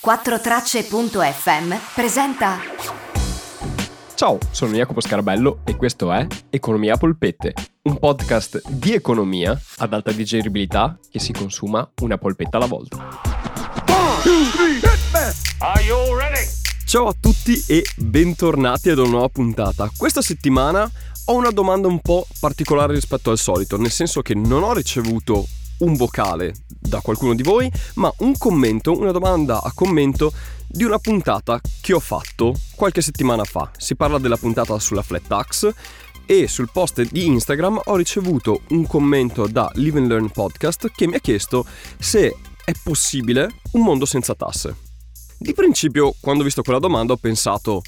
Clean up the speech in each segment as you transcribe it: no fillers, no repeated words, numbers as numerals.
4tracce.fm presenta. Ciao, sono Jacopo Scarabello e questo è Economia Polpette, un podcast di economia ad alta digeribilità che si consuma una polpetta alla volta. 4, 2, 3, Are you ready? Ciao a tutti e bentornati ad una nuova puntata. Questa settimana ho una domanda un po' particolare rispetto al solito, nel senso che non ho ricevuto un vocale da qualcuno di voi, ma un commento, una domanda a commento di una puntata che ho fatto qualche settimana fa. Si parla della puntata sulla flat tax e sul post di Instagram ho ricevuto un commento da Live and Learn Podcast che mi ha chiesto se è possibile un mondo senza tasse. Di principio, quando ho visto quella domanda, ho pensato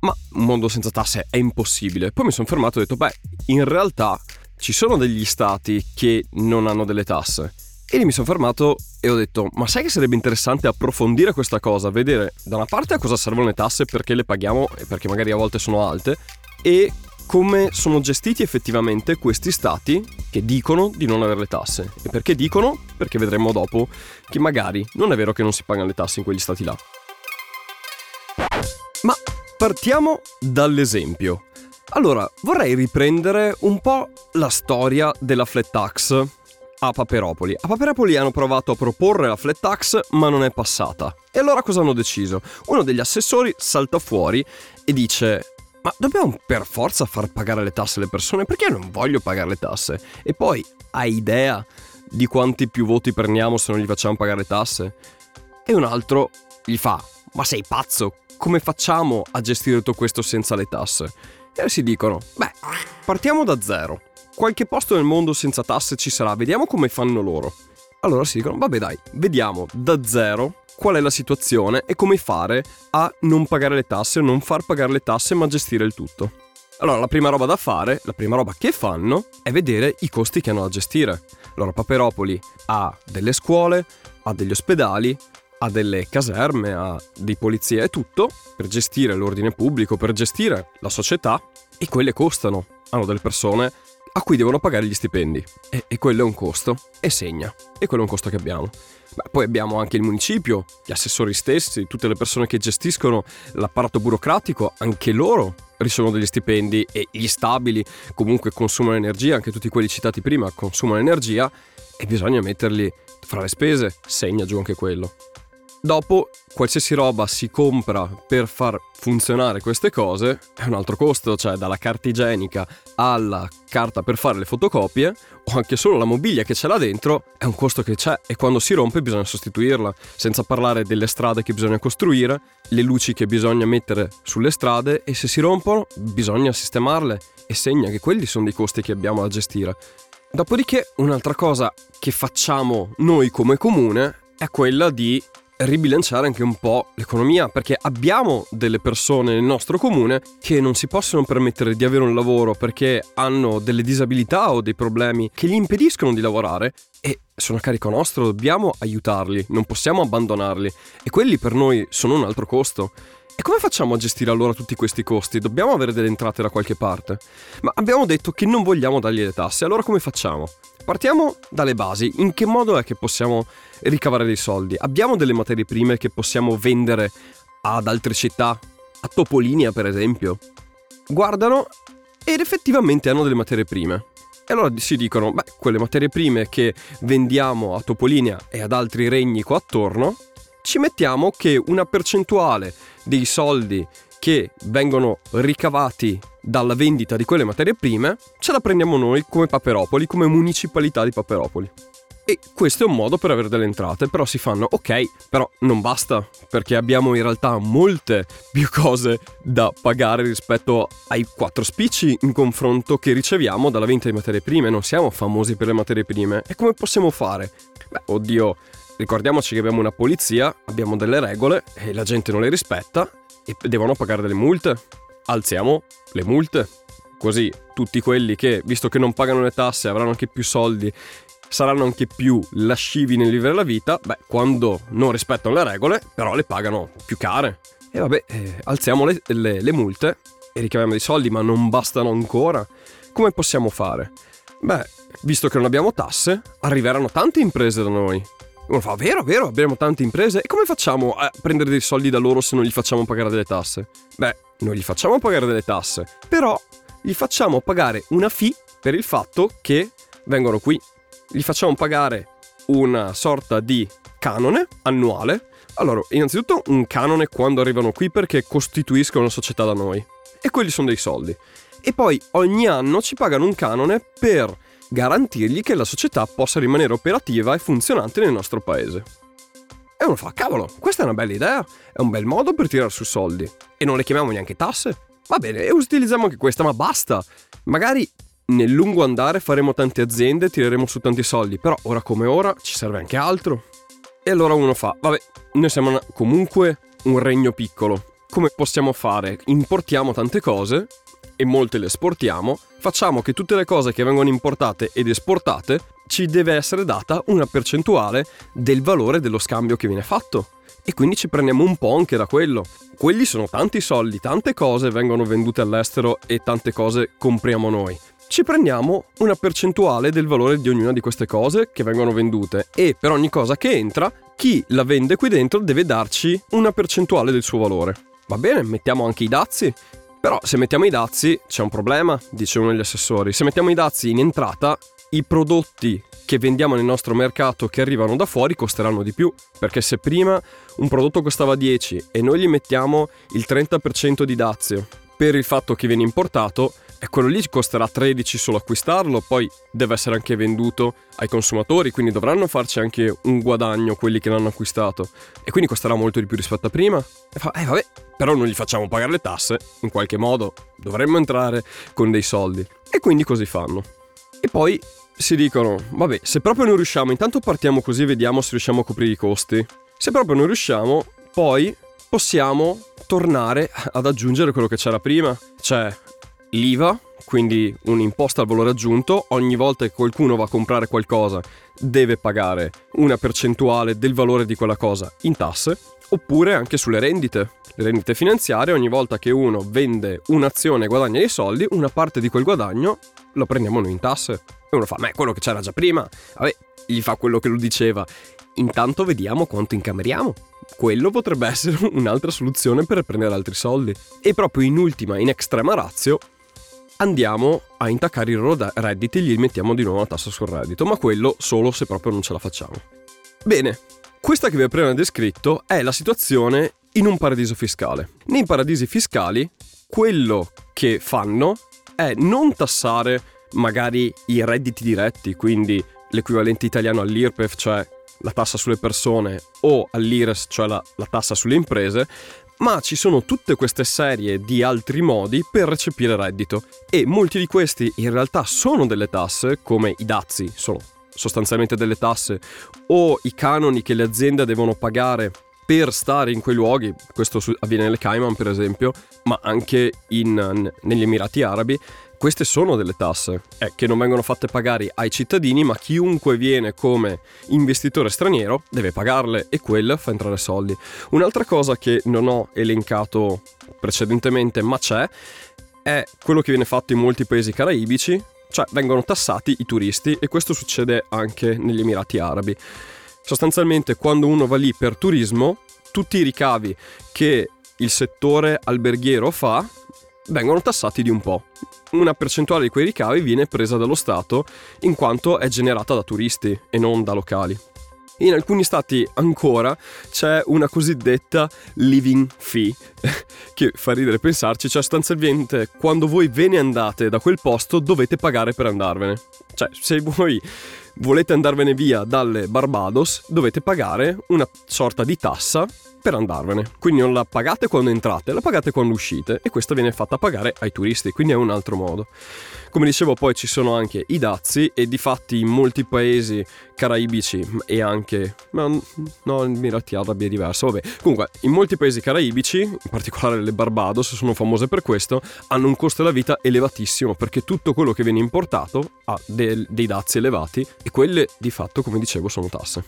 ma un mondo senza tasse è impossibile. Poi mi sono fermato e ho detto in realtà ci sono degli stati che non hanno delle tasse. E lì mi sono fermato e ho detto, ma sai che sarebbe interessante approfondire questa cosa, vedere da una parte a cosa servono le tasse, perché le paghiamo e perché magari a volte sono alte, e come sono gestiti effettivamente questi stati che dicono di non avere le tasse. E perché dicono? Perché vedremo dopo che magari non è vero che non si pagano le tasse in quegli stati là. Ma partiamo dall'esempio. Allora, vorrei riprendere un po' la storia della flat tax a Paperopoli. A Paperopoli hanno provato a proporre la flat tax, ma non è passata. E allora cosa hanno deciso? Uno degli assessori salta fuori e dice ma dobbiamo per forza far pagare le tasse alle persone? Perché io non voglio pagare le tasse. E poi, hai idea di quanti più voti prendiamo se non gli facciamo pagare le tasse? E un altro gli fa ma sei pazzo? Come facciamo a gestire tutto questo senza le tasse? E si dicono, partiamo da zero. Qualche posto nel mondo senza tasse ci sarà, vediamo come fanno loro. Allora si dicono, vediamo da zero qual è la situazione e come fare a non pagare le tasse o non far pagare le tasse ma gestire il tutto. Allora la prima roba che fanno è vedere i costi che hanno da gestire. Allora Paperopoli ha delle scuole, ha degli ospedali, ha delle caserme, ha di polizia e tutto per gestire l'ordine pubblico, per gestire la società, e quelle costano. Hanno delle persone a cui devono pagare gli stipendi e quello è un costo e segna, e quello è un costo che abbiamo. Poi abbiamo anche il municipio, gli assessori stessi, tutte le persone che gestiscono l'apparato burocratico, anche loro ricevono degli stipendi e gli stabili comunque consumano energia, anche tutti quelli citati prima consumano energia e bisogna metterli fra le spese, segna giù anche quello. Dopo, qualsiasi roba si compra per far funzionare queste cose è un altro costo, cioè dalla carta igienica alla carta per fare le fotocopie o anche solo la mobilia che c'è là dentro è un costo che c'è e quando si rompe bisogna sostituirla, senza parlare delle strade che bisogna costruire, le luci che bisogna mettere sulle strade e se si rompono bisogna sistemarle e segna che quelli sono dei costi che abbiamo da gestire. Dopodiché un'altra cosa che facciamo noi come comune è quella di ribilanciare anche un po' l'economia, perché abbiamo delle persone nel nostro comune che non si possono permettere di avere un lavoro perché hanno delle disabilità o dei problemi che gli impediscono di lavorare e sono a carico nostro, dobbiamo aiutarli, non possiamo abbandonarli e quelli per noi sono un altro costo. E come facciamo a gestire allora tutti questi costi? Dobbiamo avere delle entrate da qualche parte, ma abbiamo detto che non vogliamo dargli le tasse, allora come facciamo? Partiamo dalle basi, in che modo è che possiamo ricavare dei soldi? Abbiamo delle materie prime che possiamo vendere ad altre città, a Topolinia per esempio? Guardano ed effettivamente hanno delle materie prime. E allora si dicono, quelle materie prime che vendiamo a Topolinia e ad altri regni qua attorno, ci mettiamo che una percentuale dei soldi che vengono ricavati dalla vendita di quelle materie prime ce la prendiamo noi come Paperopoli, come municipalità di Paperopoli. E questo è un modo per avere delle entrate, però si fanno ok, però non basta, perché abbiamo in realtà molte più cose da pagare rispetto ai 4 spicci in confronto che riceviamo dalla vendita di materie prime. Non siamo famosi per le materie prime e come possiamo fare? Ricordiamoci che abbiamo una polizia, abbiamo delle regole e la gente non le rispetta e devono pagare delle multe. Alziamo le multe, così tutti quelli che, visto che non pagano le tasse, avranno anche più soldi, saranno anche più lascivi nel vivere la vita, quando non rispettano le regole, però le pagano più care. E alziamo le multe e ricaviamo dei soldi, ma non bastano ancora. Come possiamo fare? Visto che non abbiamo tasse, arriveranno tante imprese da noi. Uno fa, vero, abbiamo tante imprese, e come facciamo a prendere dei soldi da loro se non gli facciamo pagare delle tasse? Beh, non gli facciamo pagare delle tasse, però gli facciamo pagare una fee per il fatto che vengono qui. Gli facciamo pagare una sorta di canone annuale. Allora, innanzitutto un canone quando arrivano qui perché costituiscono una società da noi. E quelli sono dei soldi. E poi ogni anno ci pagano un canone per garantirgli che la società possa rimanere operativa e funzionante nel nostro paese. E uno fa, cavolo, questa è una bella idea, è un bel modo per tirare su soldi. E non le chiamiamo neanche tasse. Va bene, e utilizziamo anche questa, ma basta. Magari nel lungo andare faremo tante aziende, tireremo su tanti soldi, però ora come ora ci serve anche altro. E allora uno fa, vabbè, noi siamo comunque un regno piccolo. Come possiamo fare? Importiamo tante cose e molte le esportiamo. Facciamo che tutte le cose che vengono importate ed esportate ci deve essere data una percentuale del valore dello scambio che viene fatto. E quindi ci prendiamo un po' anche da quello. Quelli sono tanti soldi, tante cose vengono vendute all'estero e tante cose compriamo noi. Ci prendiamo una percentuale del valore di ognuna di queste cose che vengono vendute e per ogni cosa che entra, chi la vende qui dentro deve darci una percentuale del suo valore. Va bene, mettiamo anche i dazi, però se mettiamo i dazi c'è un problema, dice uno degli assessori. Se mettiamo i dazi in entrata, i prodotti che vendiamo nel nostro mercato che arrivano da fuori costeranno di più, perché se prima un prodotto costava 10 e noi gli mettiamo il 30% di dazio per il fatto che viene importato, e quello lì costerà 13 solo acquistarlo, poi deve essere anche venduto ai consumatori, quindi dovranno farci anche un guadagno quelli che l'hanno acquistato e quindi costerà molto di più rispetto a prima. E fa, vabbè, però non gli facciamo pagare le tasse, in qualche modo dovremmo entrare con dei soldi. E quindi così fanno. E poi si dicono, vabbè, se proprio non riusciamo, intanto partiamo così e vediamo se riusciamo a coprire i costi. Se proprio non riusciamo, poi possiamo tornare ad aggiungere quello che c'era prima, cioè l'IVA, quindi un'imposta al valore aggiunto. Ogni volta che qualcuno va a comprare qualcosa deve pagare una percentuale del valore di quella cosa in tasse, oppure anche sulle rendite. Le rendite finanziarie, ogni volta che uno vende un'azione e guadagna dei soldi, una parte di quel guadagno la prendiamo noi in tasse. E uno fa, ma è quello che c'era già prima, vabbè, gli fa quello che lo diceva. Intanto vediamo quanto incameriamo. Quello potrebbe essere un'altra soluzione per prendere altri soldi. E proprio in ultima, in extrema ratio, andiamo a intaccare i loro redditi e gli mettiamo di nuovo la tassa sul reddito, ma quello solo se proprio non ce la facciamo. Bene, questa che vi ho appena descritto è la situazione in un paradiso fiscale. Nei paradisi fiscali quello che fanno è non tassare magari i redditi diretti, quindi l'equivalente italiano all'IRPEF, cioè la tassa sulle persone, o all'IRES, cioè la tassa sulle imprese, ma ci sono tutte queste serie di altri modi per recepire reddito e molti di questi in realtà sono delle tasse, come i dazi sono sostanzialmente delle tasse, o i canoni che le aziende devono pagare per stare in quei luoghi. Questo avviene nelle Cayman per esempio, ma anche negli Emirati Arabi. Queste sono delle tasse che non vengono fatte pagare ai cittadini, ma chiunque viene come investitore straniero deve pagarle e quella fa entrare soldi. Un'altra cosa che non ho elencato precedentemente, ma c'è, è quello che viene fatto in molti paesi caraibici, cioè vengono tassati i turisti, e questo succede anche negli Emirati Arabi. Sostanzialmente quando uno va lì per turismo, tutti i ricavi che il settore alberghiero fa vengono tassati di un po'. Una percentuale di quei ricavi viene presa dallo Stato in quanto è generata da turisti e non da locali. In alcuni stati ancora c'è una cosiddetta living fee, che fa ridere pensarci, cioè sostanzialmente quando voi ve ne andate da quel posto dovete pagare per andarvene. Cioè se voi volete andarvene via dalle Barbados dovete pagare una sorta di tassa per andarvene, quindi non la pagate quando entrate, la pagate quando uscite, e questa viene fatta pagare ai turisti, quindi è un altro modo. Come dicevo, poi ci sono anche i dazi, e difatti in molti paesi caraibici e anche, ma no, Emirati Arabi è diverso, vabbè, comunque in molti paesi caraibici, in particolare le Barbados sono famose per questo, hanno un costo della vita elevatissimo perché tutto quello che viene importato ha dei dazi elevati, e quelle di fatto, come dicevo, sono tasse.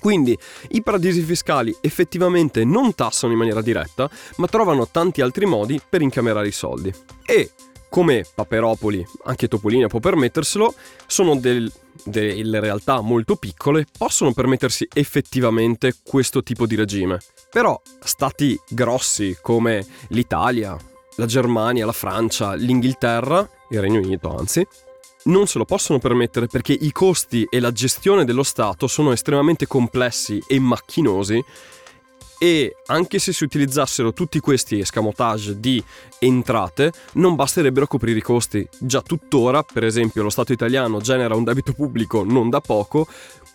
Quindi i paradisi fiscali effettivamente non tassano in maniera diretta, ma trovano tanti altri modi per incamerare i soldi. E come Paperopoli, anche Topolinia può permetterselo, sono delle realtà molto piccole, possono permettersi effettivamente questo tipo di regime. Però stati grossi come l'Italia, la Germania, la Francia, l'Inghilterra, il Regno Unito anzi, non se lo possono permettere perché i costi e la gestione dello Stato sono estremamente complessi e macchinosi, e anche se si utilizzassero tutti questi escamotage di entrate non basterebbero a coprire i costi. Già tuttora, per esempio, lo Stato italiano genera un debito pubblico non da poco,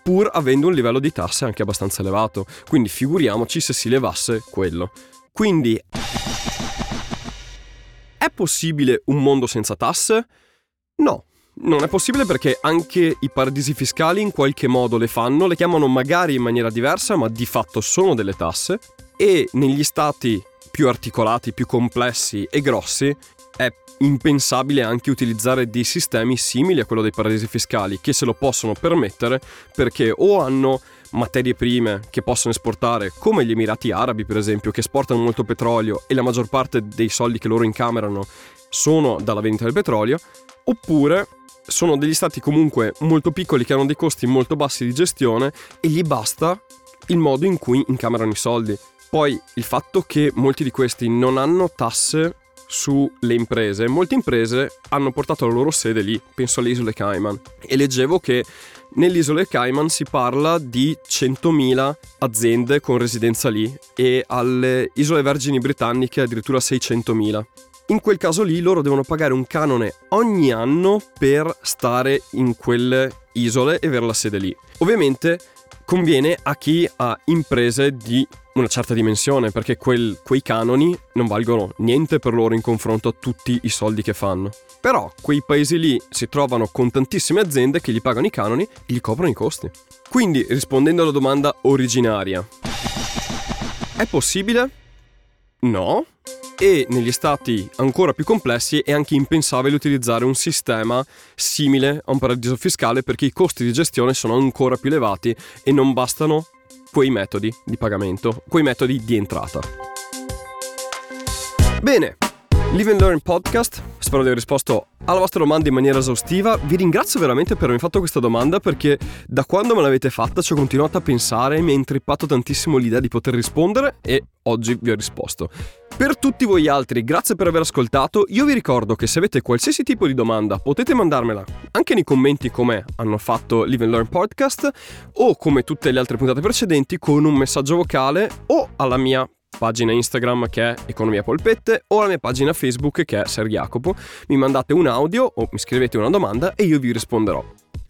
pur avendo un livello di tasse anche abbastanza elevato, quindi figuriamoci se si levasse quello. Quindi è possibile un mondo senza tasse? No. Non è possibile perché anche i paradisi fiscali in qualche modo le fanno, le chiamano magari in maniera diversa, ma di fatto sono delle tasse, e negli stati più articolati, più complessi e grossi è impensabile anche utilizzare dei sistemi simili a quello dei paradisi fiscali, che se lo possono permettere perché o hanno materie prime che possono esportare, come gli Emirati Arabi per esempio, che esportano molto petrolio e la maggior parte dei soldi che loro incamerano sono dalla vendita del petrolio, oppure sono degli stati comunque molto piccoli che hanno dei costi molto bassi di gestione e gli basta il modo in cui incamerano i soldi. Poi il fatto che molti di questi non hanno tasse sulle imprese, molte imprese hanno portato la loro sede lì, penso alle Isole Cayman, e leggevo che nell'Isole Cayman si parla di 100.000 aziende con residenza lì e alle Isole Vergini Britanniche addirittura 600.000. In quel caso lì loro devono pagare un canone ogni anno per stare in quelle isole e avere la sede lì. Ovviamente conviene a chi ha imprese di una certa dimensione, perché quei canoni non valgono niente per loro in confronto a tutti i soldi che fanno. Però quei paesi lì si trovano con tantissime aziende che gli pagano i canoni e gli coprono i costi. Quindi, rispondendo alla domanda originaria, è possibile? No. E negli stati ancora più complessi è anche impensabile utilizzare un sistema simile a un paradiso fiscale perché i costi di gestione sono ancora più elevati e non bastano quei metodi di pagamento, quei metodi di entrata. Bene, Live and Learn Podcast, spero di aver risposto alla vostra domanda in maniera esaustiva. Vi ringrazio veramente per avermi fatto questa domanda, perché da quando me l'avete fatta ci ho continuato a pensare e mi ha intrippato tantissimo l'idea di poter rispondere, e oggi vi ho risposto. Per tutti voi altri, grazie per aver ascoltato. Io vi ricordo che se avete qualsiasi tipo di domanda potete mandarmela anche nei commenti, come hanno fatto Live and Learn Podcast, o come tutte le altre puntate precedenti, con un messaggio vocale o alla mia pagina Instagram che è Economia Polpette o alla mia pagina Facebook che è Ser Jacopo. Mi mandate un audio o mi scrivete una domanda e io vi risponderò.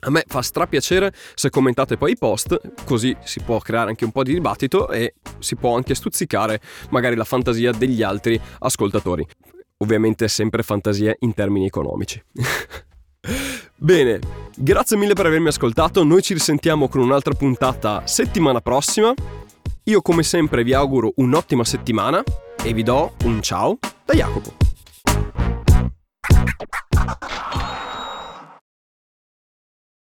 A me fa strapiacere se commentate poi i post, così si può creare anche un po' di dibattito e si può anche stuzzicare magari la fantasia degli altri ascoltatori. Ovviamente sempre fantasia in termini economici. Bene, grazie mille per avermi ascoltato, noi ci risentiamo con un'altra puntata settimana prossima. Io come sempre vi auguro un'ottima settimana e vi do un ciao da Jacopo.